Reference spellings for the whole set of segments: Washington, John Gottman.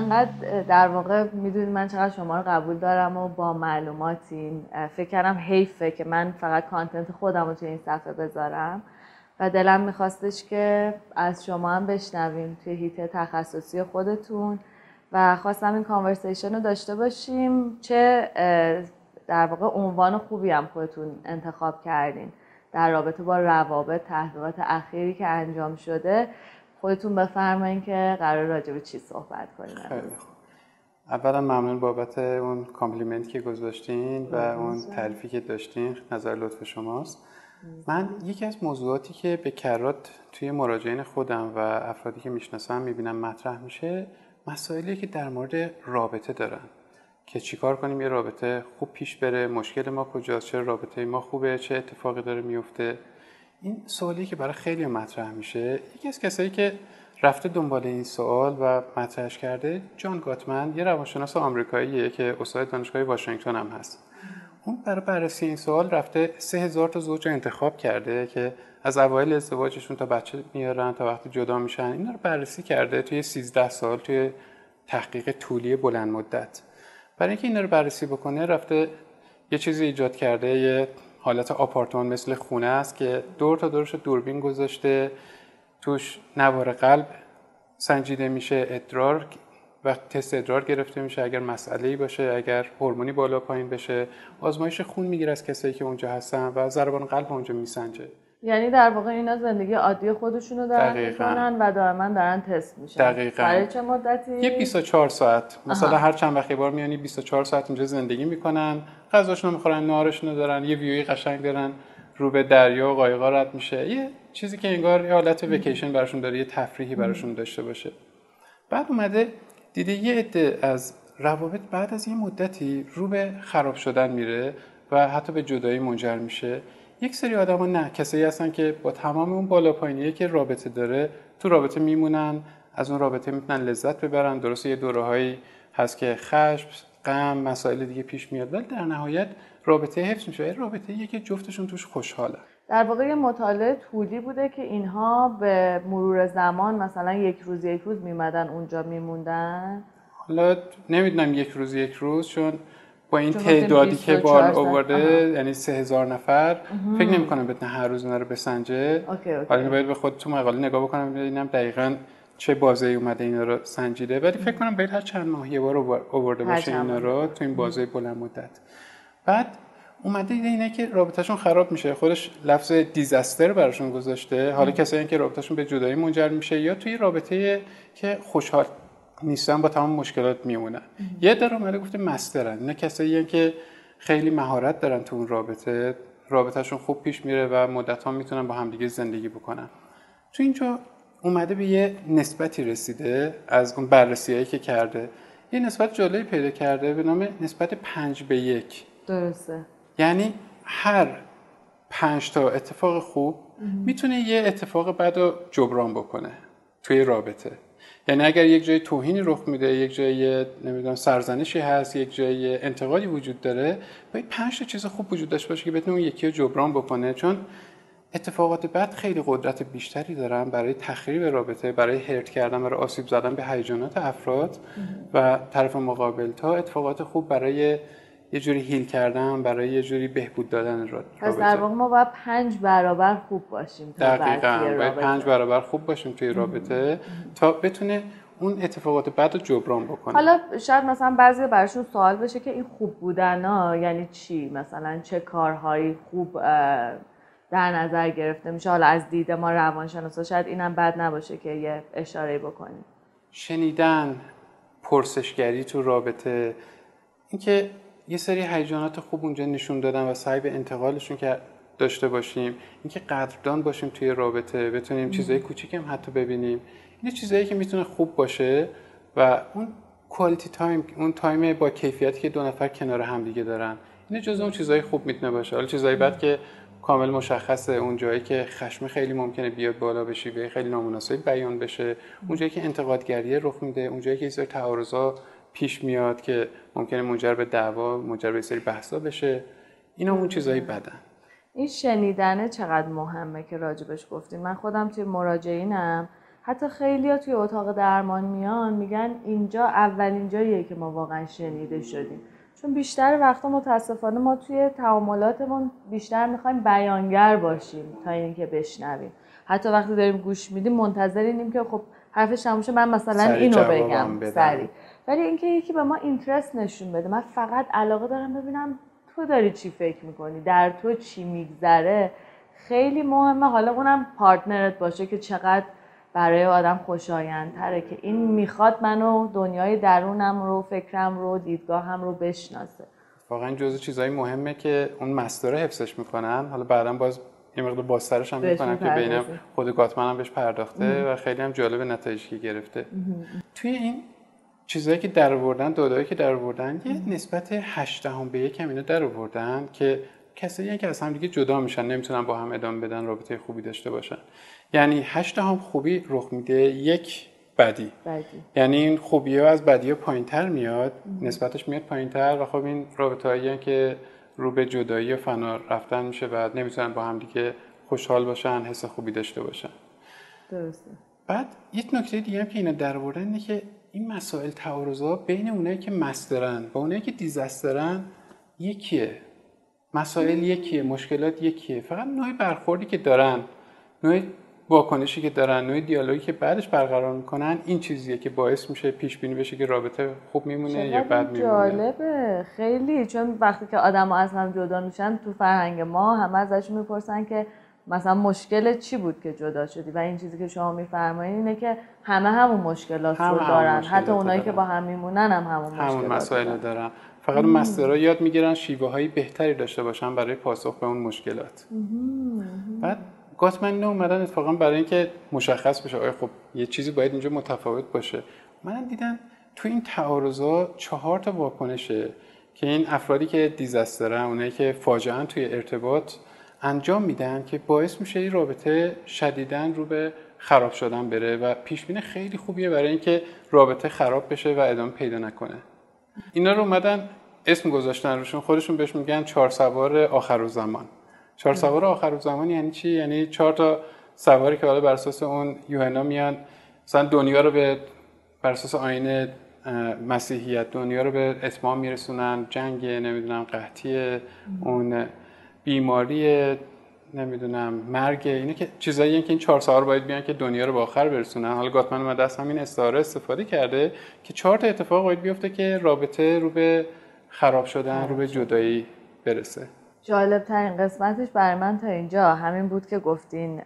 انقدر در واقع میدونید من چقدر شما رو قبول دارم و با معلوماتین. فکر کردم حیفه که من فقط کانتنت خودم رو توی این صفحه بذارم و دلم میخواستش که از شما هم بشنویم توی حیطه تخصصی خودتون و خواستم این کانورسیشن رو داشته باشیم. چه در واقع عنوان خوبی هم خودتون انتخاب کردین در رابطه با روابط، تحقیقات اخیری که انجام شده. خودتون بفرمایین که قرار راجع به چی صحبت کنیم. خیلی خوب. اولا ممنون بابت اون کامپلیمنت که گذاشتین و اون تعریفی که داشتین، نظر لطف شماست. من یکی از موضوعاتی که به کرات توی مراجعین خودم و افرادی که میشناسم میبینم مطرح میشه، مسائلی که در مورد رابطه دارن که چیکار کنیم یه رابطه خوب پیش بره، مشکل ما کجاست، چه رابطه ما خوبه، چه اتفاقی داره میفته. این سوالی که برای خیلی مطرح میشه. یکی از کسایی که رفته دنبال این سوال و مطرحش کرده جان گاتمن، یه روانشناس آمریکاییه که استاد دانشگاه واشنگتن هم هست. اون برای بررسی این سوال رفته 3000 تا زوج رو انتخاب کرده که از اوایل ازدواجشون تا بچه میارن تا وقتی جدا میشن، اینا رو بررسی کرده توی 13 سال توی تحقیق طولی بلند مدت. برای اینکه اینا رو بررسی بکنه رفته یه چیزی ایجاد کرده، یه حالت آپارتمان مثل خونه است که دور تا دورش دوربین گذاشته، توش نوار قلب سنجیده میشه، ادرار و تست ادرار گرفته میشه اگر مسئله‌ای باشه، اگر هورمونی بالا پایین بشه، آزمایش خون میگیره از کسایی که اونجا هستن و ضربان قلب اونجا میسنجه. یعنی در واقع اینا زندگی عادی خودشونو دارن میکنن و دائما دارن تست میشن. دقیقاً. برای چه مدتی؟ یه 24 ساعت. مثلا هر چند وقت یه بار میانی 24 ساعت اونجا زندگی میکنن، غذاشونو میخورن، ناهارشونو دارن، یه ویوی قشنگ دارن، رو به دریا و قایقا رد میشه. یه چیزی که انگار یه حالت ویکیشن براشون داره، یه تفریحی براشون داشته باشه. بعد اومده دیده یه عده از روابط بعد از یه مدتی رو به خراب شدن میره و حتی به جدایی منجر میشه. یک سری آدم‌ها نه، کسایی هستن که با تمام اون بالا پایینی که رابطه داره تو رابطه میمونن، از اون رابطه میتونن لذت ببرن. درسته یه دوره‌هایی هست که خشم، غم، مسائل دیگه پیش میاد ولی در نهایت رابطه حفظ میشه. رابطه‌ای که جفتشون توش خوشحالن. در واقع یه مطالعه طولی بوده که اینها به مرور زمان مثلا یک روز میمدن اونجا میموندن. حالا نمیدونم یک روز چون با این تعدادی که بار آورده، یعنی 3000 نفر، فکر نمی‌کنم بتونه هر روز اینا رو بسنجه. حالا باید به خود تو مقاله نگاه بکنم ببینم دقیقاً چه بازه‌ای اومده اینا رو سنجیده، ولی فکر کنم باید هر چند ماه یه بار آورده باشه اینا رو تو این بازه بلند مدت. بعد اومده دیده اینه که رابطه‌شون خراب میشه، خودش لفظ دیزاستر براشون گذاشته. حالا کسایی که رابطه‌شون به جدایی منجر میشه یا توی رابطه‌ای که خوشحال نیستن با تمام مشکلات میمونن. یه در اومده گفته مسترن، اینا کسایی‌ان که خیلی مهارت دارن تو اون رابطه، رابطهشون خوب پیش میره و مدت‌ها میتونن با همدیگه زندگی بکنن. تو اینجا اومده به یه نسبتی رسیده از اون بررسی‌هایی که کرده، یه نسبت جالبی پیدا کرده به نام نسبت 5:1. درسته. یعنی هر 5 تا اتفاق خوب میتونه یه اتفاق بدو جبران بکنه توی رابطه. یعنی اگر یک جای توهینی رخ میده، یک جای نمیدونم سرزنشی هست، یک جای انتقادی وجود داره، باید 5 تا چیز خوب وجود داشته باشه که بتونه اون یکی رو جبران بکنه، چون اتفاقات بد خیلی قدرت بیشتری دارن برای تخریب رابطه، برای هرت کردن، برای آسیب زدن به هیجانات افراد و طرف مقابل، تا اتفاقات خوب برای یه جوری هیل کردن، برای یه جوری بهبود دادن رابطه. پس در واقع ما باید 5 برابر خوب باشیم. دقیقاً. باید 5 برابر خوب باشیم توی رابطه تا بتونه اون اتفاقات بعد رو جبران بکنه. حالا شاید مثلا بعضی براشون سوال بشه که این خوب بودن‌ها یعنی چی؟ مثلا چه کارهایی خوب در نظر گرفته میشه؟ حالا از دید ما روانشناسا شاید اینم بد نباشه که یه اشاره‌ای بکنیم. شنیدن، پرسشگری تو رابطه، اینکه یه سری هیجانات خوب اونجا نشون دادن و سعی به انتقالشون که داشته باشیم، اینکه قدردان باشیم توی رابطه، بتونیم چیزای کوچیک هم حتی ببینیم. این چیزایی که میتونه خوب باشه و اون کوالیتی تایم، اون تایم با کیفیتی که دو نفر کنار هم دیگه دارن، این جزء اون چیزای خوب میتونه باشه. حالا چیزای بد که کامل مشخصه، اون جایی که خشم خیلی ممکنه بیاد بالا بشه، به خیلی نامناسب بیان بشه، اون جایی که انتقادگری رخ میده، اون جایی که یه سری تعارضا پیش میاد که ممکنه منجر به دعوا، منجر به سری بحثا بشه، اینا اون چیزایی بدن. این شنیدنه چقدر مهمه که راجبش گفتیم. من خودم توی مراجعینم حتی خیلی‌ها توی اتاق درمان میان میگن اینجا اولین جاییه که ما واقعا شنیده شدیم، چون بیشتر وقتا متاسفانه ما توی تعاملاتمون بیشتر میخوایم بیانگر باشیم تا اینکه بشنویم. حتی وقتی داریم گوش میدیم منتظر اینیم که خب حرفش تموم شه من مثلا اینو بگم سریع، ولی اینکه یکی به ما اینترست نشون بده، من فقط علاقه دارم ببینم تو داری چی فکر میکنی، در تو چی میگذره، خیلی مهمه. حالا اونم پارتنرت باشه که چقدر برای آدم خوشایندتره که این میخواد منو دنیای درونم رو، فکرم رو، دیدگاهم رو بشناسه. واقعا جزو چیزای مهمه که اون مصدر حفظش میکنن. حالا بعداً باز یه مقدار بازترش هم میکنن که ببینم خود گاتمن هم بهش پرداخته و خیلی هم جالب نتایجی که گرفته. توی این چیزایی که درآوردن، دادایی که درآوردن، یه نسبت 8:1 هم اینا درآوردن که کسایی که از هم دیگه جدا میشن نمیتونن با هم ادامه بدن رابطه خوبی داشته باشن، یعنی 8 خوبی رخ میده، 1 بدی. یعنی این خوبی ها از بدی ها پایینتر میاد، نسبتش میاد پایینتر و خب این رابطه‌هایی که رو به جدایی و فنا رفتن میشه و نمیتونن با هم دیگه خوشحال باشن، حس خوبی داشته باشن. درسته. بعد یک نکته دیگه هم که اینا درآوردن اینه که این مسائل تعارض‌ها بین اونایی که مسترن و اونایی که دیزاسترن یکیه. مسائل یکیه، مشکلات یکیه، فقط نوع برخوردی که دارن، نوع واکنشی که دارن، نوع دیالوگی که بعدش برقرار میکنن، این چیزیه که باعث میشه پیش بینی بشه که رابطه خوب میمونه یا بد میمونه. جالبه خیلی، چون وقتی که آدم‌ها از هم جدا میشن تو فرهنگ ما همه ازشون میپرسن که مثلا مشکل چی بود که جدا شدی، و این چیزی که شما میفرمایید اینه که همه همون مشکلات رو دارن، حتی اونایی که با هم میمونن هم همون مسائل دارن، فقط مسترها یاد میگیرن شیوه‌های بهتری داشته باشن برای پاسخ به اون مشکلات. بعد گاتمن اومدن اتفاقا برای اینکه مشخص بشه آیا خب یه چیزی باید اینجا متفاوت باشه، من دیدم تو این تعارض‌ها 4 واکنشه که این افرادی که دیزاسترن، اونایی که فاجعه‌ان توی ارتباط انجام میدن که باعث میشه این رابطه شدیداً رو به خراب شدن بره و پیشبینی خیلی خوبیه برای اینکه رابطه خراب بشه و ادامه پیدا نکنه. اینا رو اومدن اسم گذاشتن روشون، خودشون بهش میگن 4 سوار آخرالزمان. 4 سوار آخرالزمان یعنی چی؟ یعنی 4 سواری که حالا بر اساس اون یوحنا میان مثلا دنیا رو به بر اساس آیین مسیحیت دنیا رو به اتمام میرسونن، جنگ، نمیدونم قحطی، اون بیماری، نمیدونم مرگ، اینا که چیزاییه که این 4 سوار باید بیان که دنیا رو به آخر برسونن. حالا گاتمن اومده از همین استعاره استفاده کرده که 4 اتفاق باید بیفته که رابطه رو به خراب شدن، رو به جدایی برسه. جالب ترین قسمتش برای من تا اینجا همین بود که گفتین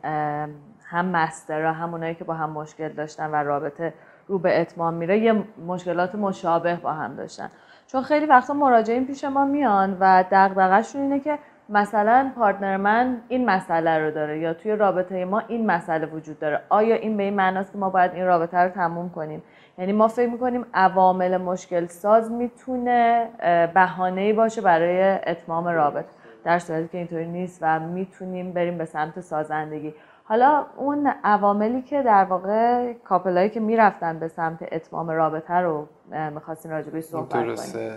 هم مسترها، هم اونایی که با هم مشکل داشتن و رابطه رو به اتمام میره یه مشکلات مشابه با هم داشتن، چون خیلی وقتا مراجعین پیش ما میان و دغدغه‌شون اینه که مثلا پارتنر من این مسئله رو داره یا توی رابطه ما این مسئله وجود داره، آیا این به این معناست که ما باید این رابطه رو تموم کنیم؟ یعنی ما فکر میکنیم عوامل مشکل ساز میتونه بهانه‌ای باشه برای اتمام رابطه، در صورتی که اینطوری نیست و میتونیم بریم به سمت سازندگی. حالا اون عواملی که در واقع کاپلایی که میرفتن به سمت اتمام رابطه رو میخواستیم راجبش صحبت کنیم.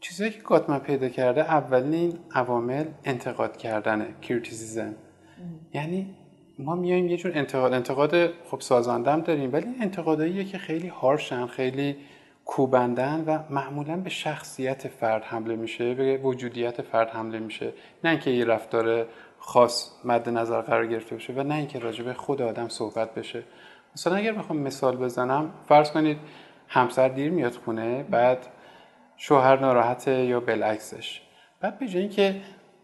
چیزی که گاتمن پیدا کرده اولین عوامل انتقاد کردنه، کریتیسیزم. یعنی ما میایم یه جور انتقاد خب سازندم داریم، ولی انتقاداییه که خیلی هارشن، خیلی کوبندن و معمولا به شخصیت فرد حمله میشه، به وجودیت فرد حمله میشه، نه اینکه یه رفتار خاص مد نظر قرار گرفته بشه و نه اینکه راجع به خود آدم صحبت بشه. مثلا اگر بخوام مثال بزنم، فرض کنید همسر دیر میاد خونه، بعد شوهر ناراحته یا بالعکسش، بعد به جای اینکه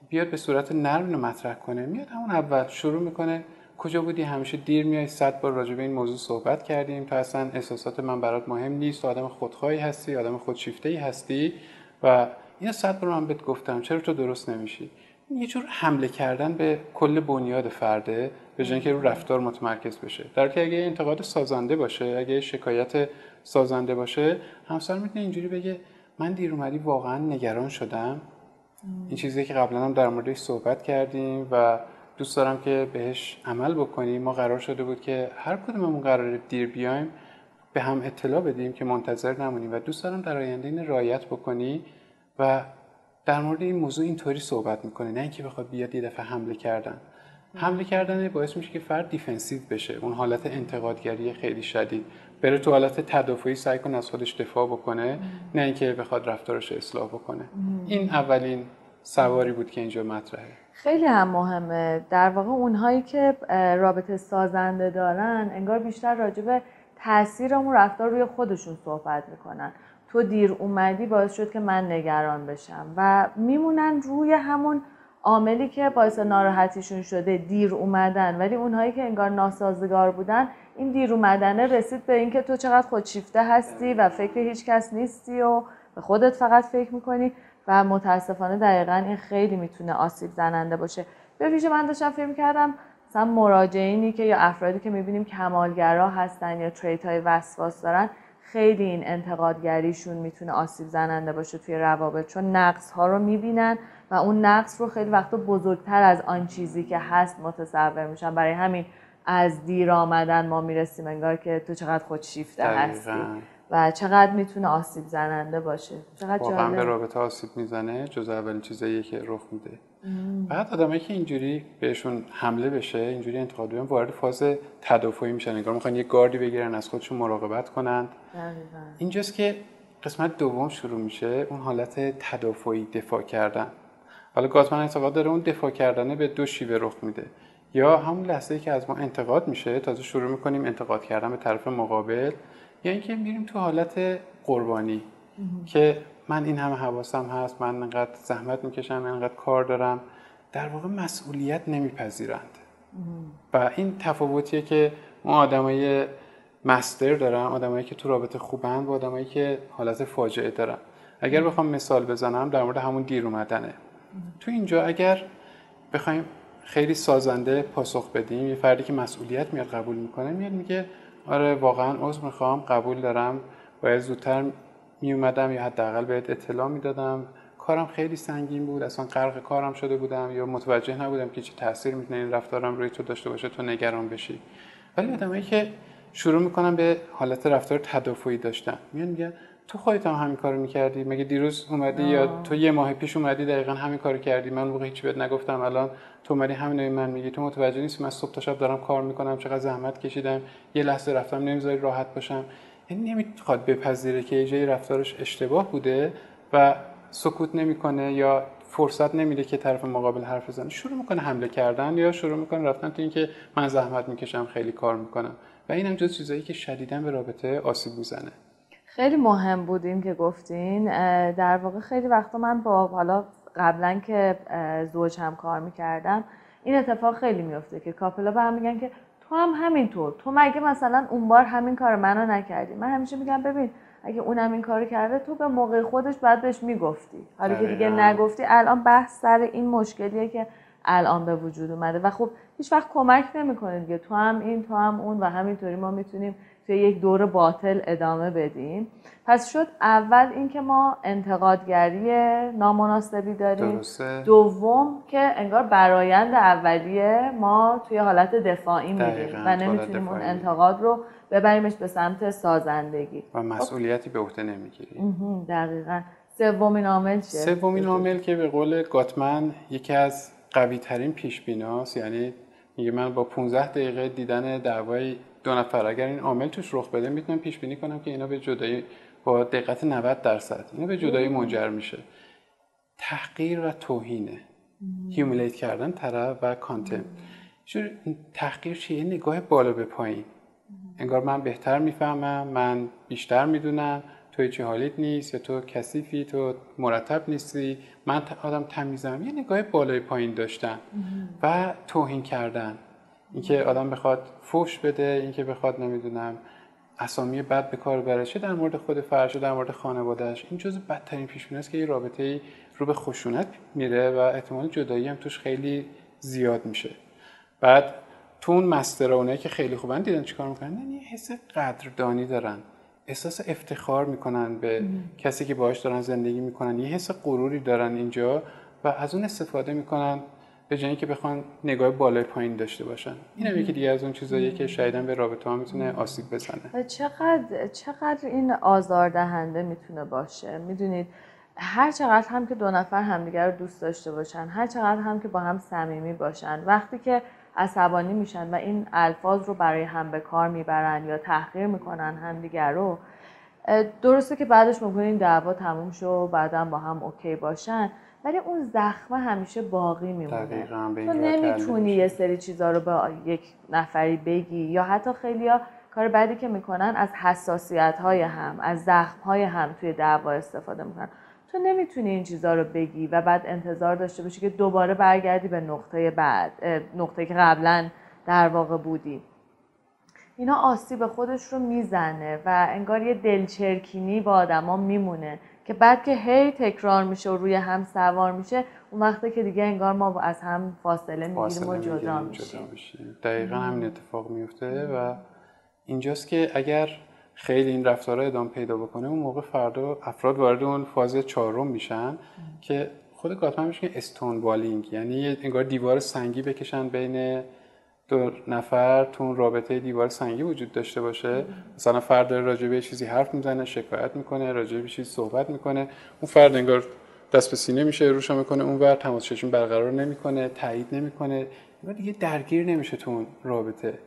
بیاد به صورت نرم اینو مطرح کنه، میاد همون اول شروع میکنه کجا بودی، همیشه دیر میای، 100 بار راجع به این موضوع صحبت کردیم، تو اصلا احساسات من برات مهم نیست، آدم خودخواهی هستی، آدم خودشیفته‌ای هستی و اینا 100 بار من بهت گفتم، چرا تو درست نمیشی؟ یه جور حمله کردن به کل بنیاد فرده به جای اینکه رو رفتار متمرکز بشه. در حالی که اگه انتقاد سازنده باشه، اگه شکایت سازنده باشه، همسر میتونه اینجوری بگه من دیر اومدی واقعا نگران شدم، این چیزی که قبلا هم در موردش صحبت کردیم و دوست دارم که بهش عمل بکنیم، ما قرار شده بود که هر کدوممون قراره دیر بیایم به هم اطلاع بدیم که منتظر نمونیم و دوست دارم در آینده این رعایت بکنی و در مورد این موضوع اینطوری صحبت میکنه، نه اینکه بخواد بیاد یه دفعه حمله کردن. حمله کردن باعث میشه که فرد دیفنسیو بشه، اون حالت انتقادگری خیلی شدید بره تو حالت تدافعی، سعی کنه از خودش دفاع بکنه، نه اینکه بخواد رفتارش رو اصلاح بکنه. این اولین سواری بود که اینجا مطرحه. خیلی هم مهمه. در واقع اونهایی که رابطه سازنده دارن انگار بیشتر راجع به تاثیر اون رفتار روی خودشون صحبت میکنن. تو دیر اومدی باعث شد که من نگران بشم و میمونن روی همون عاملی که باعث ناراحتیشون شده، دیر اومدن. ولی اونهایی که انگار ناسازگار بودن، این دیر اومدنه رسید به اینکه تو چقدر خودشیفته هستی و فکر هیچ کس نیستی و به خودت فقط فکر میکنی و متاسفانه دقیقاً این خیلی میتونه آسیب زننده باشه. به ویژه من داشتم فکر میکردم مثلا مراجعینی که یا افرادی که میبینیم کمالگرا هستن یا تریت های وسواس دارن، خیلی این انتقادگریشون میتونه آسیب زننده باشه توی روابط، چون نقص ها رو میبینن و اون نقص رو خیلی وقتا بزرگتر از آن چیزی که هست متصور میشن. برای همین از دیر آمدن ما میرسیم انگار که تو چقدر خودشیفته هستی و چقدر میتونه آسیب زننده باشه. واقعا به رابطه آسیب میزنه، جز اولین چیزاییه که رخ میده. بعد آدمایی که اینجوری بهشون حمله بشه، اینجوری انتقاد بشه، وارد فاز تدافعی میشن، انگار میخوان یه گاردی بگیرن، از خودشون مراقبت کنن. اینجاست که قسمت دوم شروع میشه، اون حالت تدافعی، دفاع کردن. حالا گاتمن اعتقاد داره اون دفاع کردنه به دو شیوه رخ میده. یا همون لحظه‌ای که از ما انتقاد میشه تازه شروع میکنیم انتقاد کردن به طرف مقابل، یا اینکه میریم تو حالت قربانی که من این همه حواسم هست، من انقدر زحمت میکشم، من انقدر کار دارم، در واقع مسئولیت نمیپذیرند. و این تفاوتیه که ما آدمای مستر دارن، آدمایی که تو رابطه خوبن، با آدمایی که حالت فاجعه دارن. اگر بخوام مثال بزنم در مورد همون دیر اومدنه، تو اینجا اگر بخوایم خیلی سازنده پاسخ بدیم، یه فردی که مسئولیت میاد قبول میکنه، میاد میگه آره واقعا عذر میخوام، قبول دارم، باید زودتر میومدم یا حداقل بهت اطلاع میدادم، کارم خیلی سنگین بود، اصلا غرق کارم شده بودم یا متوجه نبودم که چه تأثیر میتونه این رفتارم روی تو داشته باشه تو نگران بشی. ولی آدمایی که شروع میکنن به حالت رفتار تدافعی داشتن، میان میگن تو خودت هم همین کارو میکردی، مگه دیروز اومدی یا تو یه ماه پیش اومدی دقیقاً همین کارو کردی، من موقع هیچ بهت نگفتم، الان تو اومدی همینو من میگی، تو متوجه نیستی من صبح تا شب دارم کار میکنم، چقدر زحمت کشیدم، یه لحظه رفتم نمیذاری راحت باشم. این نمیخواد بپذیره که یه رفتارش اشتباه بوده و سکوت نمیکنه یا فرصت نمیده که طرف مقابل حرف بزنه، شروع میکنه حمله کردن یا شروع میکنه رفتن تو اینکه من زحمت میکشم، خیلی کار میکنم. و اینم جز چیزایی که شدیداً به رابطه آسیب میزنه. خیلی مهم بود این که گفتین. در واقع خیلی وقتا من با حالا قبلا که زوج هم کار میکردم این اتفاق خیلی میفته که کاپلا به هم میگن که تو هم همینطور، تو مگه مثلا اون بار همین کار منو نکردی. من همیشه میگم ببین اگه اونم این کارو کرده تو به موقع خودش باید بهش میگفتی، حالا که دیگه نگفتی. الان بحث سر این مشکلیه که الان به وجود اومده و خب هیچ وقت کمک نمیکنه دیگه، تو هم این تو هم اون و همینطوری ما میتونیم توی یک دور باطل ادامه بدیم. پس شد اول اینکه ما انتقادگری نامناسبی داریم، درسته. دوم که انگار برایند اولیه ما توی حالت دفاعی میریم و نمیتونیم اون انتقاد رو ببریمش به سمت سازندگی و مسئولیتی به عهده نمیگیریم. دقیقاً. سومین عامل چیه؟ سومین عامل که به قول گاتمن یکی از قوی ترین پیشبیناست، یعنی میگه من با 15 دقیقه دیدن دعوای دو نفر اگر این عامل توش رخ بده میتونم پیش بینی کنم که اینا به جدایی با دقت 90% اینا به جدایی منجر میشه. تحقیر و توهینه، هیوملیت کردن طرف و کانتمپت. تحقیر چیه؟ نگاه بالا به پایین، انگار من بهتر میفهمم، من بیشتر میدونم، تو چه حالیت نیست، یا تو کثیفی، تو مرتب نیستی، من آدم تمیزم. یه نگاه بالای پایین داشتن و توهین کردن، اینکه آدم بخواد فحش بده، اینکه بخواد نمیدونم اسامی بد به کار ببره، چه در مورد خود فرد، در مورد خانواده‌اش. این جزو بدترین پیش‌بینی است که یه رابطه‌ای رو به خشونت میره و احتمال جدایی هم توش خیلی زیاد میشه. بعد تو اون مسترا اونایی که خیلی خوبن دیدن چیکار میکنن، یه حس قدردانی دارن، احساس افتخار میکنن به کسی که باهاش دارن زندگی میکنن، یه حس غروری دارن اینجا و از اون استفاده میکنن به جای اینکه بخوان نگاه بالای پایین داشته باشن. اینم یکی دیگه از اون چیزاییه که شاید به رابطه ها میتونه آسیب بزنه. و چقدر این آزاردهنده میتونه باشه. میدونید هر چقدر هم که دو نفر همدیگه رو دوست داشته باشن، هر چقدر هم که با هم صمیمی باشن، وقتی که عصبانی میشن و این الفاظ رو برای هم به کار میبرن یا تحقیر میکنن همدیگر رو. درسته که بعدش ممکنه این دعوا تموم شه و بعدا با هم اوکی باشن، ولی اون زخم همیشه باقی میمونه. تو نمیتونی یه سری چیزا رو به یک نفری بگی، یا حتی خیلیا کار بعدی که میکنن از حساسیت‌های هم، از زخم‌های هم توی دعوا استفاده میکنن. تو نمیتونی این چیزا رو بگی و بعد انتظار داشته باشی که دوباره برگردی به نقطه بعد، نقطه‌ای که قبلا در واقع بودی. اینا آسیب خودش رو میزنه و انگار یه دلچرکینی با آدما میمونه که بعد که هی تکرار میشه و روی هم سوار میشه، اون وقته که دیگه انگار ما از هم فاصله میگیریم و جدا میشیم. دقیقاً همین اتفاق میفته و اینجاست که اگر خیلی این رفتارها ادامه پیدا بکنه، اون موقع فردا افراد وارد اون فاز چهارم میشن که خود گاتمن میگه استون والینگ، یعنی انگار دیوار سنگی بکشن بین دو نفر، تون رابطه دیوار سنگی وجود داشته باشه. مثلا فرد راجع به چیزی حرف میزنه، شکایت میکنه، راجع به چیزی صحبت میکنه، اون فرد انگار دست به سینه میشه، روش میکنه اونور، تماس چشمی برقرار نمیکنه، تایید نمیکنه، دیگه درگیر نمیشه تو اون رابطه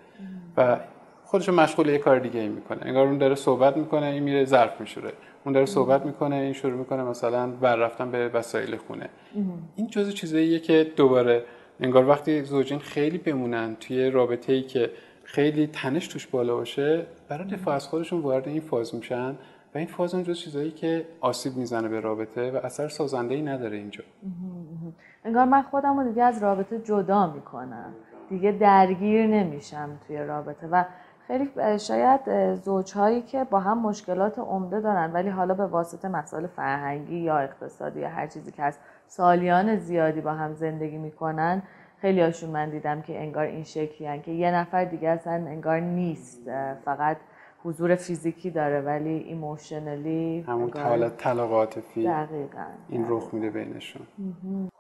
و خودشو مشغول یه کار دیگه ای میکنه. انگار اون داره صحبت میکنه، این میره ظرف میشوره، اون داره صحبت میکنه، این شروع میکنه مثلا بر رفتن به وسایل خونه. این جزء چیزاییه که دوباره انگار وقتی زوجین خیلی بمونن توی رابطه‌ای که خیلی تنش توش بالا باشه، برای دفاع از خودشون وارد این فاز میشن و این فاز اون جزء چیزایی که آسیب میزنه به رابطه و اثر سازنده‌ای نداره اینجا. انگار من خودم رو دیگه از رابطه جدا میکنم، دیگه درگیر نمیشم توی رابطه. و خیلی شاید زوج‌هایی که با هم مشکلات عمده دارن ولی حالا به واسطه مسائل فرهنگی یا اقتصادی یا هر چیزی که هست سالیان زیادی با هم زندگی میکنن، خیلی هاشون من دیدم که انگار این شکلی که یه نفر دیگه اصلا انگار نیست، فقط حضور فیزیکی داره ولی ایموشنالی همون حالت طلاق عاطفی دقیقاً این رخ میده بینشون.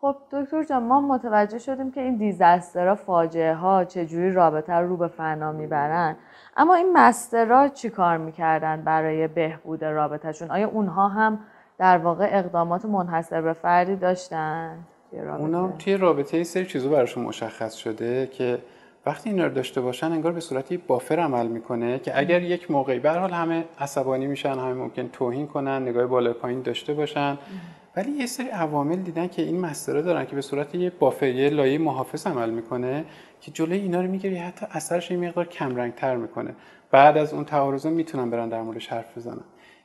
خب دکتر جان، ما متوجه شدیم که این دیزاسترها، فاجعه‌ها چجوری رابطه رو به فنا میبرن، اما این مسترها چی کار میکردن برای بهبود رابطهشون؟ آیا اونها هم در واقع اقدامات منحصر به فردی داشتن؟ اونا توی رابطه یه سری چیزا براشون مشخص شده که وقتی اینا رو داشته باشن انگار به صورت یه بافر عمل میکنه که اگر یک موقعی به هر حال همه عصبانی میشن، همه ممکن توهین کنن، نگاه بالا پایین داشته باشن، ولی یه سری عوامل دیدن که این مسترها دارن که به صورت یه بافر، یه لایه محافظ عمل میکنه که جلوی اینا رو میگیره، حتی اثرش یه مقدار کم رنگ تر میکنه. بعد از اون تعارضا میتونن برن در موردش حرف بزنن.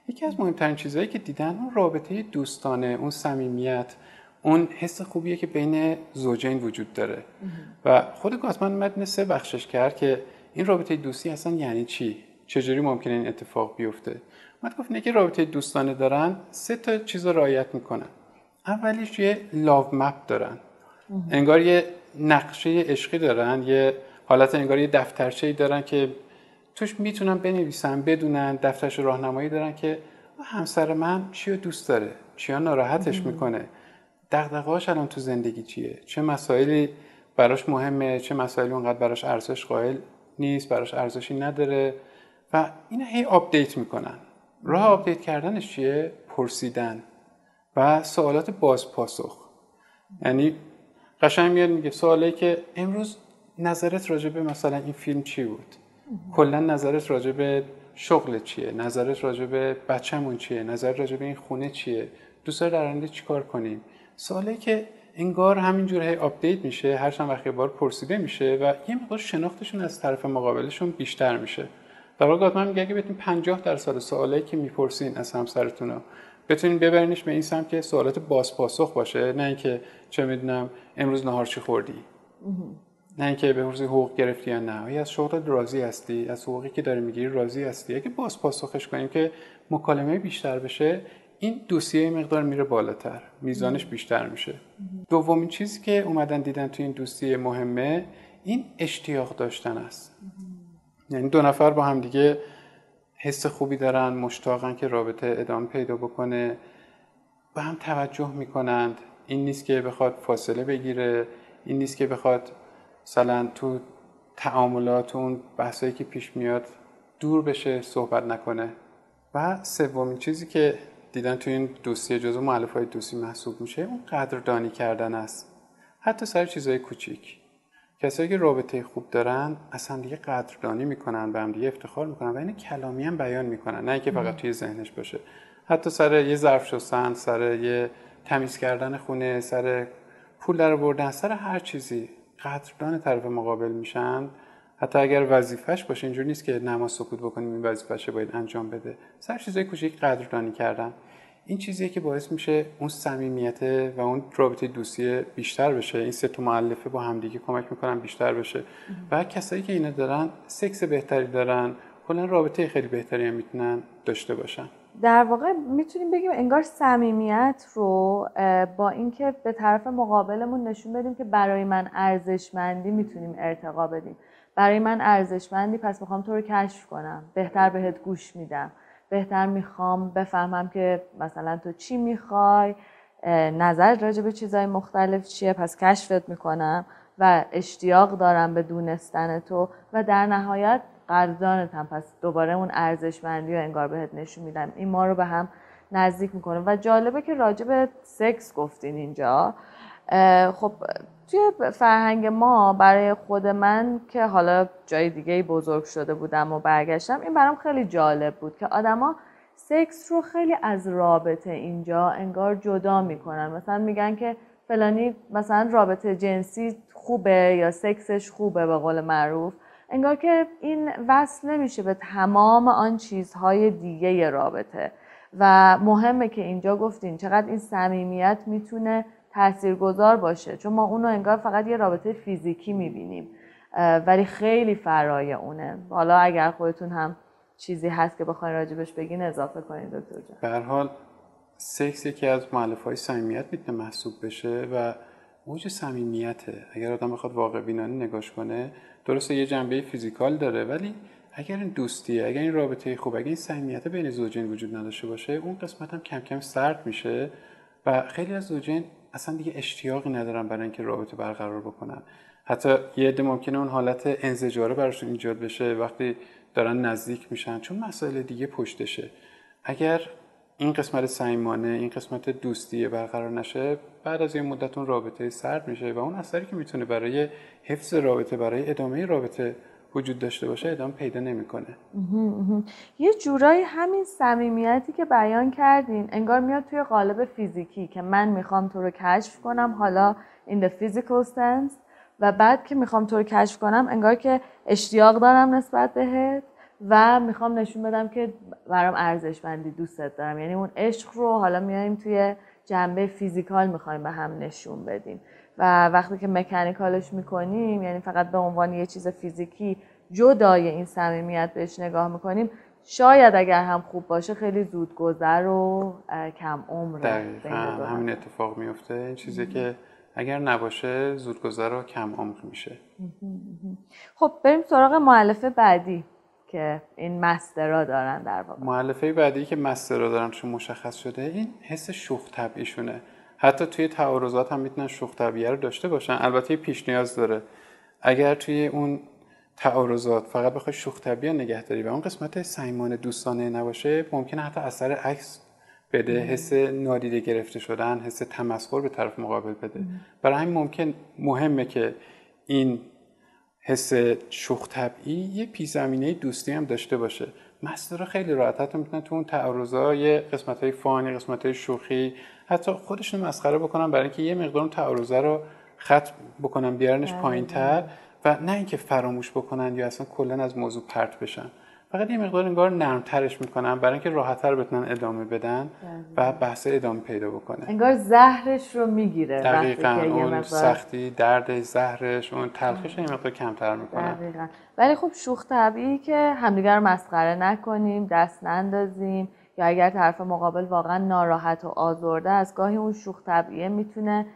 یکی از مهمترین چیزهایی که دیدن اون رابطه دوستانه، اون صمیمیت، اون حس خوبیه که بین زوجین وجود داره و خود گاتمن متن 3 بخشش کرد که این رابطه دوستی اصلا یعنی چی، چجوری ممکنه این اتفاق بیفته. متن گفت اینکه رابطه دوستانه دارن 3 تا چیز رو رعایت میکنن. اولیش یه لاو مپ دارن، انگار یه نقشه عشقی دارن، یه حالت انگار یه دفترچه‌ای دارن که توش میتونن بنویسن، بدونن، دفترش راهنمایی دارن که همسر من چیو دوست داره، چیا ناراحتش میکنه، دغدغه‌اش الان تو زندگی چیه، چه مسائلی براش مهمه، چه مسائلی اونقدر براش ارزش قائل نیست، براش ارزشی نداره و اینا هی آپدیت میکنن. راه آپدیت کردنش چیه؟ پرسیدن و سوالات باز پاسخ. یعنی قشنگ میاد میگه سوالی که امروز نظرت راجع به مثلا این فیلم چی بود؟ کلا نظرت راجع به شغل چیه؟ نظرت راجع به بچه‌مون چیه؟ نظرت راجع به این خونه چیه؟ دوست داری در آینده چیکار کنیم؟ سوالی که انگار همینجوری هی آپدیت میشه، هر چند وقت یه بار پرسیده میشه و یه مقدار شناختشون از طرف مقابلشون بیشتر میشه. در واقع گاتمن میگه اگه بتونین 50% سوالایی که میپرسین از همسرتون بتونین ببرینش به این سمت که سوالات باز پاسخ باشه، نه اینکه چه میدونم امروز نهار چی خوردی، نه اینکه به خصوص حقوق گرفتی یا نه، آیا از شغلت راضی هستی، از حقوقی که داری میگیری راضی هستی. اگه باز پاسخش کنیم که مکالمه بیشتر بشه، این دوسیه مقدار میره بالاتر، میزانش بیشتر میشه. دومین چیزی که اومدن دیدن تو این دوسیه مهمه، این اشتیاق داشتن است. یعنی دو نفر با هم دیگه حس خوبی دارن، مشتاقن که رابطه ادامه پیدا بکنه، با هم توجه میکنند. این نیست که بخواد فاصله بگیره، این نیست که بخواد مثلا تو تعاملات اون بحثایی که پیش میاد دور بشه، صحبت نکنه. و سومین چیزی که دیدن تو این دوستی جزو مؤلفه‌های دوستی محسوب میشه، اون قدردانی کردن است، حتی سر چیزهای کوچیک. کسایی که رابطه خوب دارن اصلا دیگه قدردانی میکنن، به هم دیگه افتخار میکنن و اینو کلامی هم بیان میکنن، نه اینکه فقط توی ذهنش باشه. حتی سر یه ظرف شستن، سر یه تمیز کردن خونه، سر پول درآوردن، سر هر چیزی قدردان طرف مقابل میشن. حتی اگر وظیفه‌اش باشه، اینجوری نیست که نه ما سکوت بکنیم این وظیفه‌اش باید انجام بده. سر چیزای کوچیک قدردانی کردن، این چیزیه که باعث میشه اون صمیمیت و اون رابطه دوستی بیشتر بشه. این سه تا مؤلفه با همدیگه کمک میکنن بیشتر بشه و کسایی که اینا دارن سکس بهتری دارن، کلا رابطه خیلی بهتری هم میتونن داشته باشن. در واقع میتونیم بگیم انگار صمیمیت رو با اینکه به طرف مقابلمون نشون بدیم که برای من ارزشمندی میتونیم ارتقا بدیم. برای من ارزشمندی، پس میخوام تو رو کشف کنم، بهتر بهت گوش میدم، بهتر میخوام بفهمم که مثلا تو چی میخوای، نظر راجع به چیزهای مختلف چیه، پس کشفت میکنم و اشتیاق دارم به دونستن تو و در نهایت قدردانتم، پس دوباره اون ارزشمندی رو انگار بهت نشون میدم. این ما رو به هم نزدیک میکنه. و جالبه که راجع به سکس گفتین اینجا. خب توی فرهنگ ما، برای خود من که حالا جای دیگه بزرگ شده بودم و برگشتم، این برام خیلی جالب بود که آدما سکس رو خیلی از رابطه اینجا انگار جدا میکنن. مثلا میگن که فلانی مثلا رابطه جنسی خوبه یا سکسش خوبه به قول معروف، انگار که این وصل نمیشه به تمام آن چیزهای دیگه رابطه. و مهمه که اینجا گفتین چقدر این صمیمیت میتونه تاثیرگذار باشه، چون ما اونو انگار فقط یه رابطه فیزیکی میبینیم ولی خیلی فرای اونه. حالا اگر خودتون هم چیزی هست که بخواید راجبش بگین اضافه کنید دکتر جان. به هر حال سکس یکی از مؤلفه‌های صمیمیت میتونه محسوب بشه و اوج صمیمیته. اگر آدم بخواد واقع بینانه نگاش کنه، درسته یه جنبه فیزیکال داره، ولی اگر این دوستیه، اگر این رابطه خوبه، اگر این صمیمیت بین زوجین وجود نداشته باشه، اون قسمت هم کم کم سرد میشه و خیلی از زوجین اصلا دیگه اشتیاقی ندارن برای اینکه رابطه برقرار بکنن. حتی یه عده ممکنه اون حالت انزجاره براشون ایجاد بشه وقتی دارن نزدیک میشن، چون مسائل دیگه پشتشه. اگر این قسمت صمیمانه، این قسمت دوستی برقرار نشه، بعد از یه مدت اون رابطه سرد میشه و اون اثری که میتونه برای حفظ رابطه، برای ادامه رابطه وجود داشته باشه، ادامه پیدا نمیکنه. یه جورایی همین صمیمیتی که بیان کردین انگار میاد توی قالب فیزیکی که من میخوام تو رو کشف کنم، حالا in the physical sense، و بعد که میخوام تو رو کشف کنم انگار که اشتیاق دارم نسبت بهت و میخوام نشون بدم که برام ارزشمندی، دوستت دارم. یعنی اون عشق رو حالا میاریم توی جنبه فیزیکال، میخوایم به هم نشون بدیم. و وقتی که مکانیکالش میکنیم، یعنی فقط به عنوان یه چیز فیزیکی جدای این صمیمیت بهش نگاه میکنیم، شاید اگر هم خوب باشه خیلی زودگذر و کم عمر. دقیقاً همین اتفاق میفته. این چیزی که اگر نباشه زودگذر و کم عمر میشه. خب بریم سراغ مؤلفه بعدی که این مسترها دارن. در واقع مؤلفه بعدی که مسترها دارن چون مشخص شده، این حس شوخ طبعیشونه. حتی توی تعارضات هم میتونن شوخ طبعی رو داشته باشن. البته پیش نیاز داره. اگر توی اون تعارضات فقط بخوای شوخ طبعی نگهداری و اون قسمت صمیمانه دوستانه نباشه، ممکنه حتی اثر عکس بده، حس نادیده گرفته شدن، حس تمسخر به طرف مقابل بده. برای همین مهمه که این حس شوخ طبعی یه پی‌زمینه دوستی هم داشته باشه. مسترها خیلی راحت میتونن تو اون تعارضا یه قسمت‌های فانی، قسمت‌های شوخی، حتی خودشون مسخره بکنن برای اینکه یه مقدار تعارضا رو ختم بکنن، بیارنش پایین‌تر و نه اینکه فراموش بکنن یا اصلا کلاً از موضوع پرت بشن. فقط یه مقدار انگار نرم‌ترش میکنن برای اینکه راحت‌تر بتونن ادامه بدن و بحث ادامه پیدا بکنه. انگار زهرش رو میگیره. دقیقاً اون سختی، درد زهرش، اون تلخیش یه مقدار کمتر میکنه. دقیقاً. ولی خب شوخ طبعی که همدیگر رو مسخره نکنیم، دست نندازیم، یا اگر طرف مقابل واقعاً ناراحت و آزرده است، گاهی اون شوخ طبعیه میتونه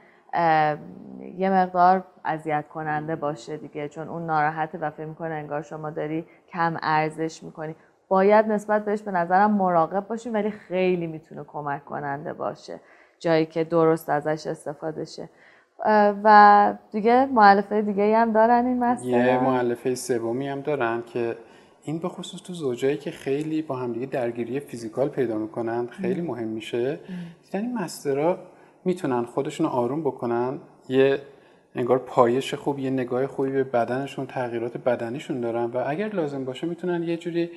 یه مقدار اذیت کننده باشه دیگه، چون اون ناراحته و فکر می‌کنه انگار شما داری کم ارزش می‌کنی. باید نسبت بهش به نظرم مراقب باشیم، ولی خیلی میتونه کمک کننده باشه جایی که درست ازش استفاده شه. و دیگه مؤلفه دیگه هم دارن این مسئله. یه مؤلفه سومی هم دارن که این به خصوص تو زوجایی که خیلی با همدیگه درگیری فیزیکال پیدا می‌کنن خیلی مهم میشه. دیدن این مسترها میتونن خودشون آروم بکنن، یه انگار پایش خوب، یه نگاه خوبی به بدنشون، تغییرات بدنیشون دارن و اگر لازم باشه میتونن یه جوری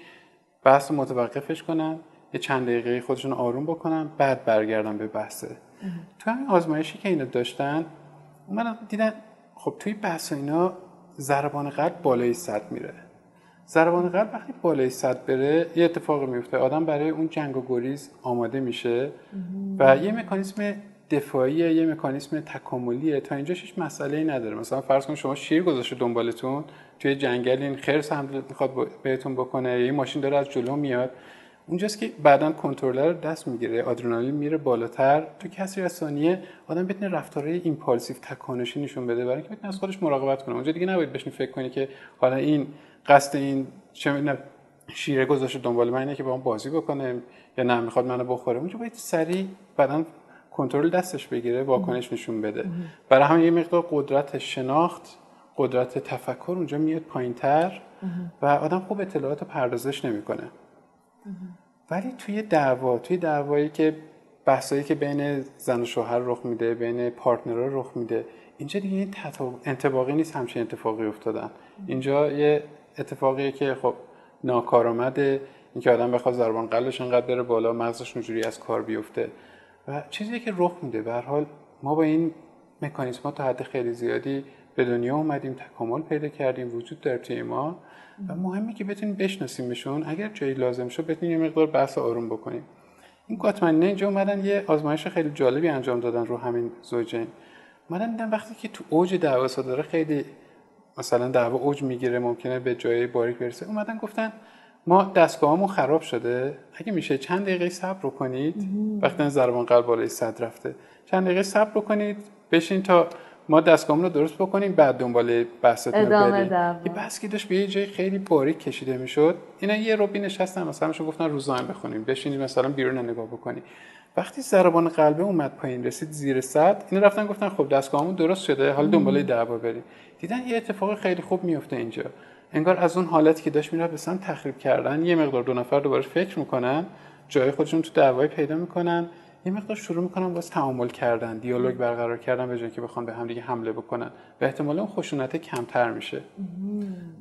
بحث رو متوقفش کنن، یه چند دقیقه خودشون آروم بکنن، بعد برگردن به بحث. تو همین آزمایشی که اینا داشتن من دیدن خب توی بحث اینا ضربان قلب بالای 100 میره. ضربان قلب وقتی بالای 100 بره یه اتفاقی میفته، آدم برای اون جنگ و گریز آماده میشه و یه مکانیزم دفاعیه، یه مکانیزم تکاملیه. تا اینجاش هیچ مسئله‌ای نداره. مثلا فرض کن شما شیر گذاشته دنبالتون توی جنگل، این خرس حمله میخواد بهتون بکنه، یه ماشین داره از جلو میاد، اونجاست که بعداً کنترلر دست میگیره، آدرنالین میره بالاتر، تو کسی از ثانیه آدم بتونه رفتارهای ایمپالسیو تکانشی نشون بده برای اینکه بتونه از خودش مراقبت کنه. اونجا دیگه نباید بهش فکر کنی که حالا این قصد این شیره گذاشته دنبال من اینه که با من بازی بکنه یا نه میخواد منو بخوره. اونجا باید سریع بعداً کنترل دستش بگیره، واکنش نشون بده. برای همین یه مقدار قدرت شناخت، قدرت تفکر اونجا میاد پایین‌تر و آدم خوب اطلاعاتو پردازش نمیکنه. ولی توی دعوایی که بحثایی که بین زن و شوهر رخ میده، بین پارتنرها رخ میده، اینجا دیگه این انطباقی نیست همچین اتفاقی افتادن. اینجا یه اتفاقیه که خب ناکارآمده، اینکه آدم بخواد ضربان قلبش انقدر بره بالا، مغزش اونجوری از کار بیفته و چیزی که رخ میده. به هر حال ما با این مکانیزم‌ها تا حد خیلی زیادی به دنیا اومدیم، تکامل پیدا کردیم، وجود داره توی ما و مهمه که بتونیم بشناسیمشون، اگر جایی لازم شد بتونیم یه مقدار بحث آروم بکنیم. این گاتمن اینجا اومدن یه آزمایش خیلی جالبی انجام دادن رو همین زوجین. اومدن دیدن وقتی که تو اوج دعوا داره، خیلی مثلا دعوا اوج میگیره، ممکنه به جای باریک برسه، اومدن گفتن ما دستگاهمون خراب شده، اگه میشه چند دقیقه صبر کنید، وقتی ضربان قلب بالای 100 رفته چند دقیقه صبر کنید، بشین تا ما دستگاهمون رو درست بکنیم، بعد دنبال بحثتون بریم. این بحث که داشت به یه جای خیلی باریک کشیده میشد، اینا یه روبی نشستن مثلا همشون گفتن روزنامه بخونیم، بشینید مثلا بیرون نگاه بکنیم. وقتی ضربان قلب اومد پایین، رسید زیر 100، اینا رفتن گفتن خب دستگاهمون درست شده، حالا دنبال دعوا بریم. دیدن یه اتفاق خیلی خوب میفته اینجا، انگار از اون حالتی که داشت میرفت به سمت تخریب کردن، یه مقدار دو نفر دوباره فکر میکنن، جای خودشون تو دعوای پیدا میکنن، یه مقدار شروع میکنن باز تعامل کردن، دیالوگ برقرار کردن، به جای اینکه بخوان به هم دیگه حمله بکنن و احتمالاً خشونت کمتر میشه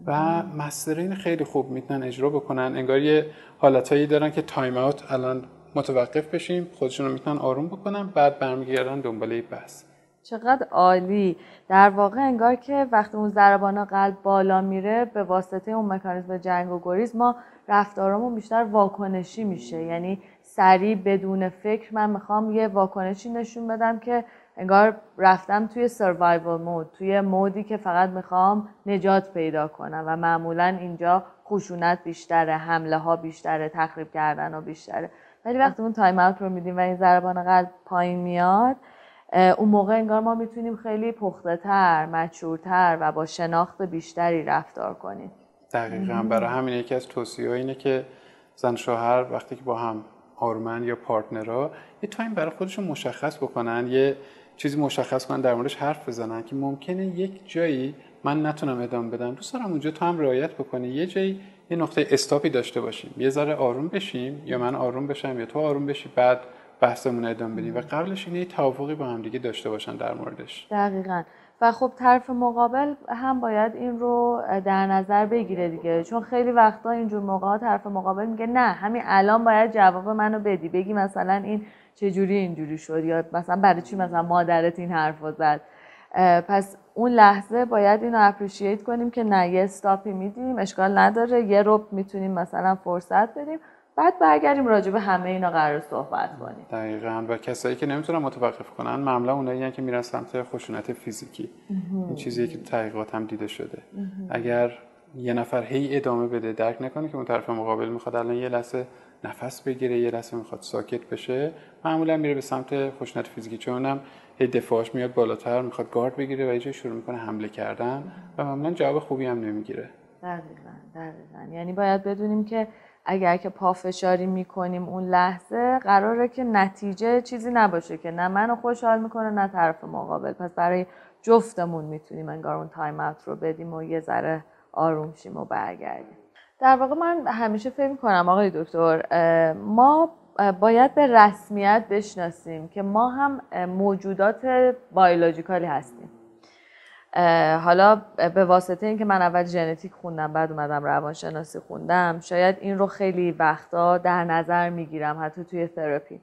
و مسترین خیلی خوب میتونن اجرا بکنن. انگار یه حالتایی دارن که تایم اوت، الان متوقف بشیم، خودشون رو میتونن آروم بکنن، بعد برمیگردن دنباله بحث. چقدر عالی. در واقع انگار که وقتی اون ضربان قلب بالا میره، به واسطه اون مکانیزم جنگ و گریز ما رفتارمون بیشتر واکنشی میشه، یعنی سریع بدون فکر من میخوام یه واکنشی نشون بدم که انگار رفتم توی سروایوال مود، توی مودی که فقط میخوام نجات پیدا کنم و معمولا اینجا خشونت بیشتره، حمله ها بیشتره، تخریب کردن ها بیشتره. ولی وقتی اون تایم اوت رو میدیم و این ضربان قلب پایین میاد، اون موقع انگار ما میتونیم خیلی پخته تر، مچورتر و با شناخت بیشتری رفتار کنیم. دقیقاً برای همین یکی از توصیه‌ها اینه که زن شوهر وقتی که با هم آرمن یا پارتنرها یه تایم برای خودشون مشخص بکنن، یه چیزی مشخص کنن در موردش حرف بزنن که ممکنه یک جایی من نتونم ادامه بدم، دوست دارم اونجا تو هم رعایت بکنی، یه جایی یه نقطه استاپی داشته باشیم، یه ذره آروم بشیم، یا من آروم بشم یا تو آروم بشی، بعد بحثمون ادامه بدیم و قبلش اینه یه توافقی با هم دیگه داشته باشن در موردش. دقیقاً. و خب طرف مقابل هم باید این رو در نظر بگیره دیگه، چون خیلی وقتا اینجور موقعا طرف مقابل میگه نه همین الان باید جواب منو بدی، بگی مثلا این چجوری اینجوری شد، یا مثلا برای چی مثلا مادرت این حرفو زد. پس اون لحظه باید اینو اپریشییت کنیم که نه، یه استاپی میدیم، اشکال نداره، یه ربع میتونیم مثلا فرصت بدیم، بعد برگردیم راجع به همه اینا قرار صحبت کنیم. دقیقاً. و کسایی که نمیتونن متوقف کنن معمولا اونایی‌ان که میرن سمت خشونت فیزیکی. این چیزیه که تو تحقیقات هم دیده شده. اگر یه نفر هی ادامه بده، درک نکنه که اون طرف مقابل میخواد الان یه لحظه نفس بگیره، یه لحظه میخواد ساکت بشه، معمولا میره به سمت خشونت فیزیکی، چون هم هی دفاعش میاد بالاتر، میخواد گارد بگیره و یه جایی شروع میکنه حمله کردن و معمولا جواب خوبی هم نمیگیره. دقیقاً. یعنی باید بدونیم که اگر که پافشاری میکنیم اون لحظه، قراره که نتیجه چیزی نباشه که نه منو خوشحال میکنه نه طرف مقابل. پس برای جفتمون میتونیم انگار اون تایم اوت رو بدیم و یه ذره آروم شیم و برگردیم. در واقع من همیشه فکر میکنم آقای دکتر، ما باید به رسمیت بشناسیم که ما هم موجودات بیولوژیکالی هستیم حالا به واسطه اینکه من اول ژنتیک خوندم بعد اومدم روانشناسی خوندم، شاید این رو خیلی وقتا در نظر میگیرم حتی توی تراپی.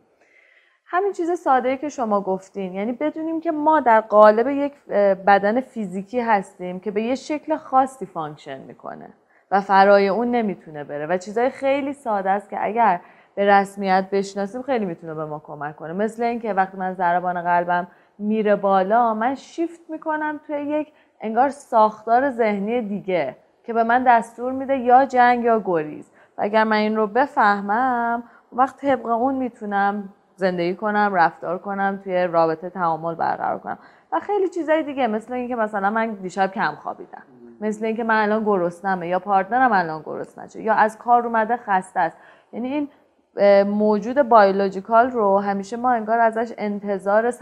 همین چیز ساده‌ای که شما گفتین، یعنی بدونیم که ما در قالب یک بدن فیزیکی هستیم که به یه شکل خاصی فانکشن میکنه و فرای اون نمیتونه بره و چیزای خیلی ساده است که اگر به رسمیت بشناسیم خیلی میتونه به ما کمک کنه. مثل اینکه وقتی من ضربان قلبم میره بالا، من شیفت میکنم توی یک انگار ساختار ذهنی دیگه که به من دستور میده یا جنگ یا گریز. و اگر من این رو بفهمم، وقت طبق اون میتونم زندگی کنم، رفتار کنم، توی رابطه تعامل برقرار کنم و خیلی چیزای دیگه، مثل اینکه مثلا من دیشب کم خوابیدم، مثل اینکه من الان گرسنمه یا پارتنرم الان گرسنه یا از کار اومده خسته است. یعنی این موجود بایولوژیکال رو همیشه ما انگار ازش انتظار 100%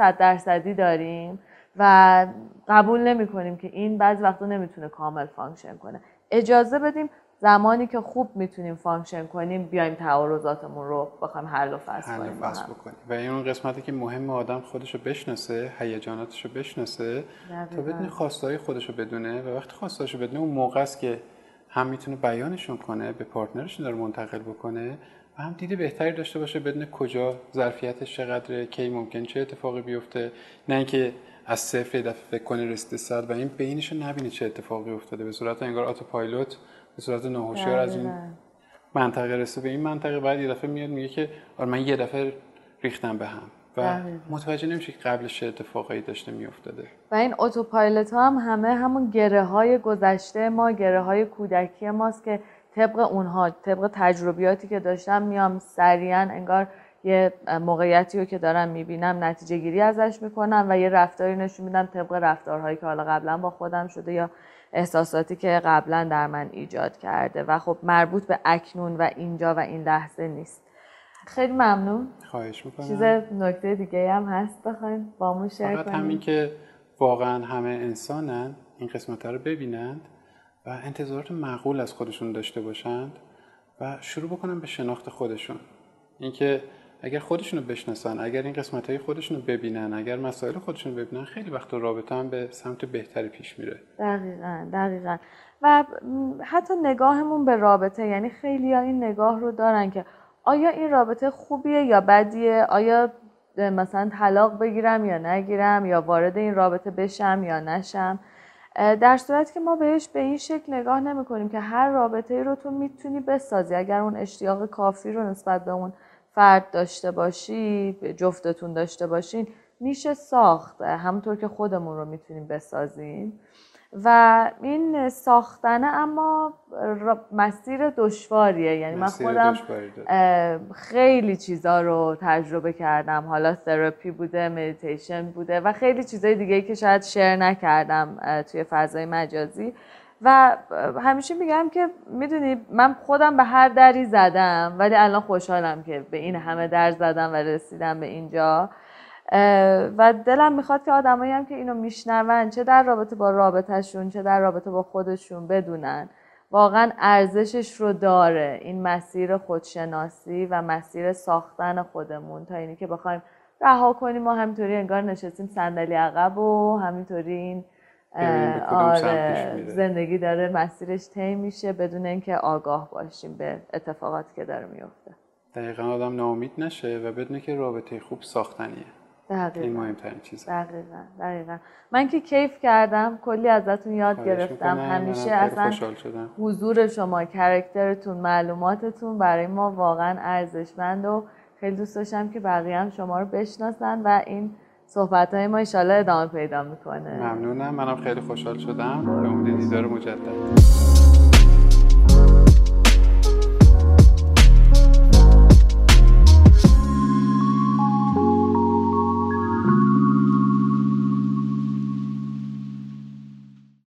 داریم و قبول نمی کنیم که این بعضی وقتا نمیتونه کامل فانکشن کنه. اجازه بدیم زمانی که خوب میتونیم فانکشن کنیم بیایم تعارضاتمون رو بخوایم حل و فصل کنیم و این اون قسمتی که مهمه آدم خودشو بشناسه، هیجاناتشو بشناسه تا بدونه خواستهای خودشو بدونه و وقتی خواستهاشو بدونه اون موقع است که هم میتونه بیانشون کنه، به پارتنرش داره منتقل بکنه و هم دیده بهتری داشته باشه، بدونه کجا ظرفیتش چقدره، کی ممکن چه اتفاقی بیفته، نه اینکه از صفر یه دفعه فکر کنه رسیده 100 و این بینش نبینه چه اتفاقی افتاده، به صورت انگار اتوپایلوت، به صورت ناهوشیار از این منطقه رسیده به این منطقه، بعد یه دفعه میاد میگه که آره من یه دفعه ریختم به هم و متوجه نمیشه که قبلش چه اتفاقی داشته میافتاده. و این اتوپایلوت ها هم همه همون گره های گذشته ما، گره های کودکی ماست که طبق اونها، طبق تجربیاتی که داشتم میام سریعا انگار یه موقعیتی رو که دارم میبینم نتیجه گیری ازش میکنم و یه رفتاری نشون میدم طبق رفتارهایی که حالا قبلا با خودم شده یا احساساتی که قبلا در من ایجاد کرده و خب مربوط به اکنون و اینجا و این لحظه نیست. خیلی ممنون. خواهش میکنم. چیز نکته دیگه هم هست بخوایم با ما شریک کنیم؟ فقط همین که واقعا همه انسانن، این قسمت‌ها رو ببینند و انتظارات معقول از خودشون داشته باشند و شروع بکنن به شناخت خودشون. اینکه اگر خودشون رو بشناسن، اگر این قسمت‌های خودشون رو ببینن، اگر مسائل خودشون رو ببینن، خیلی وقت رابطه هم به سمت بهتری پیش میره. دقیقاً، دقیقاً. و حتی نگاهمون به رابطه، یعنی خیلی‌ها این نگاه رو دارن که آیا این رابطه خوبیه یا بدیه؟ آیا مثلا طلاق بگیرم یا نگیرم؟ یا وارد این رابطه بشم یا نشم؟ در صورتی که ما بهش به این شکل نگاه نمی کنیم که هر رابطه‌ای رو تو میتونی بسازی اگر اون اشتیاق کافی رو نسبت به اون فرد داشته باشی، جفتتون داشته باشین، میشه ساخت، همونطور که خودمون رو میتونیم بسازیم. و این ساختنه اما مسیر دشواریه، یعنی من خودم خیلی چیزا رو تجربه کردم، حالا تراپی بوده، مدیتیشن بوده و خیلی چیزای دیگه که شاید شیر نکردم توی فضای مجازی و همیشه میگم که میدونی من خودم به هر دری زدم ولی الان خوشحالم که به این همه در زدم و رسیدم به اینجا و دلم میخواد که آدمایی هم که اینو میشنون، چه در رابطه با رابطهشون چه در رابطه با خودشون، بدونن واقعا ارزشش رو داره این مسیر خودشناسی و مسیر ساختن خودمون تا اینی که بخوایم رها کنیم. ما همینطوری انگار نشستیم صندلی عقب و همینطوری این آره زندگی داره مسیرش طی میشه بدون اینکه آگاه باشیم به اتفاقاتی که داره میفته. دقیقاً آدم ناامید نشه و بدونه که رابطه خوب ساختنیه. دقیقاً. این مهمترین چیزه. دقیقاً. دقیقاً. من که کیف کردم، کلی ازتون یاد گرفتم. همیشه اصلا حضور شما، کاراکترتون، معلوماتتون برای ما واقعاً ارزشمند و خیلی دوست داشتم که بقیه هم شما رو بشناسن و این صحبت‌های ما انشالله ادامه پیدا میکنه. ممنونم، منم خیلی خوشحال شدم. به امید دیدار مجدد.